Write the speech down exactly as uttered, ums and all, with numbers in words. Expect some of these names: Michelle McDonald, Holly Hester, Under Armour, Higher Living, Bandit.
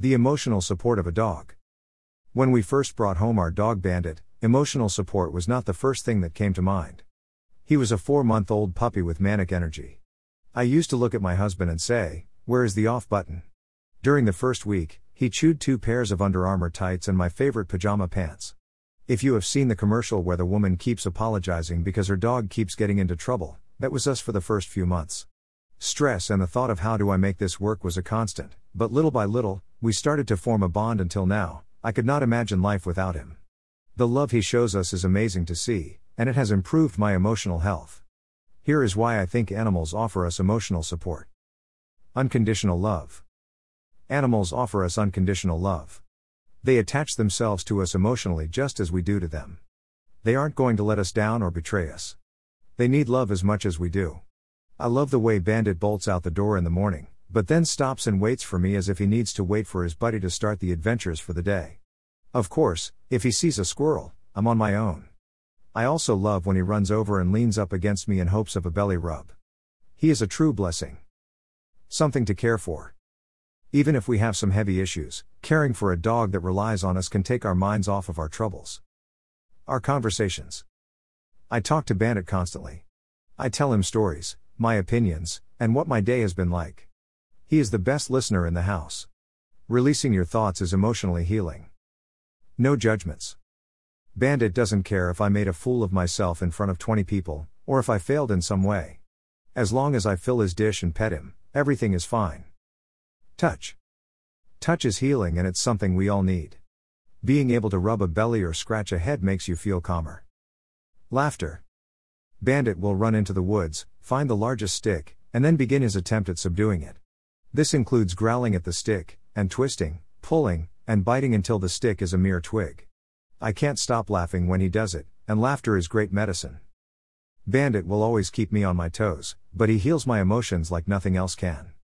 The emotional support of a dog. When we first brought home our dog Bandit, emotional support was not the first thing that came to mind. He was a four-month-old puppy with manic energy. I used to look at my husband and say, "Where is the off button?" During the first week, he chewed two pairs of Under Armour tights and my favorite pajama pants. If you have seen the commercial where the woman keeps apologizing because her dog keeps getting into trouble, that was us for the first few months. Stress and the thought of how do I make this work was a constant, but little by little, we started to form a bond until now. I could not imagine life without him. The love he shows us is amazing to see, and it has improved my emotional health. Here is why I think animals offer us emotional support. Unconditional love. Animals offer us unconditional love. They attach themselves to us emotionally just as we do to them. They aren't going to let us down or betray us. They need love as much as we do. I love the way Bandit bolts out the door in the morning, but then stops and waits for me as if he needs to wait for his buddy to start the adventures for the day. Of course, if he sees a squirrel, I'm on my own. I also love when he runs over and leans up against me in hopes of a belly rub. He is a true blessing. Something to care for. Even if we have some heavy issues, caring for a dog that relies on us can take our minds off of our troubles. Our conversations. I talk to Bandit constantly. I tell him stories, my opinions, and what my day has been like. He is the best listener in the house. Releasing your thoughts is emotionally healing. No judgments. Bandit doesn't care if I made a fool of myself in front of twenty people, or if I failed in some way. As long as I fill his dish and pet him, everything is fine. Touch. Touch is healing and it's something we all need. Being able to rub a belly or scratch a head makes you feel calmer. Laughter. Bandit will run into the woods, find the largest stick, and then begin his attempt at subduing it. This includes growling at the stick, and twisting, pulling, and biting until the stick is a mere twig. I can't stop laughing when he does it, and laughter is great medicine. Bandit will always keep me on my toes, but he heals my emotions like nothing else can.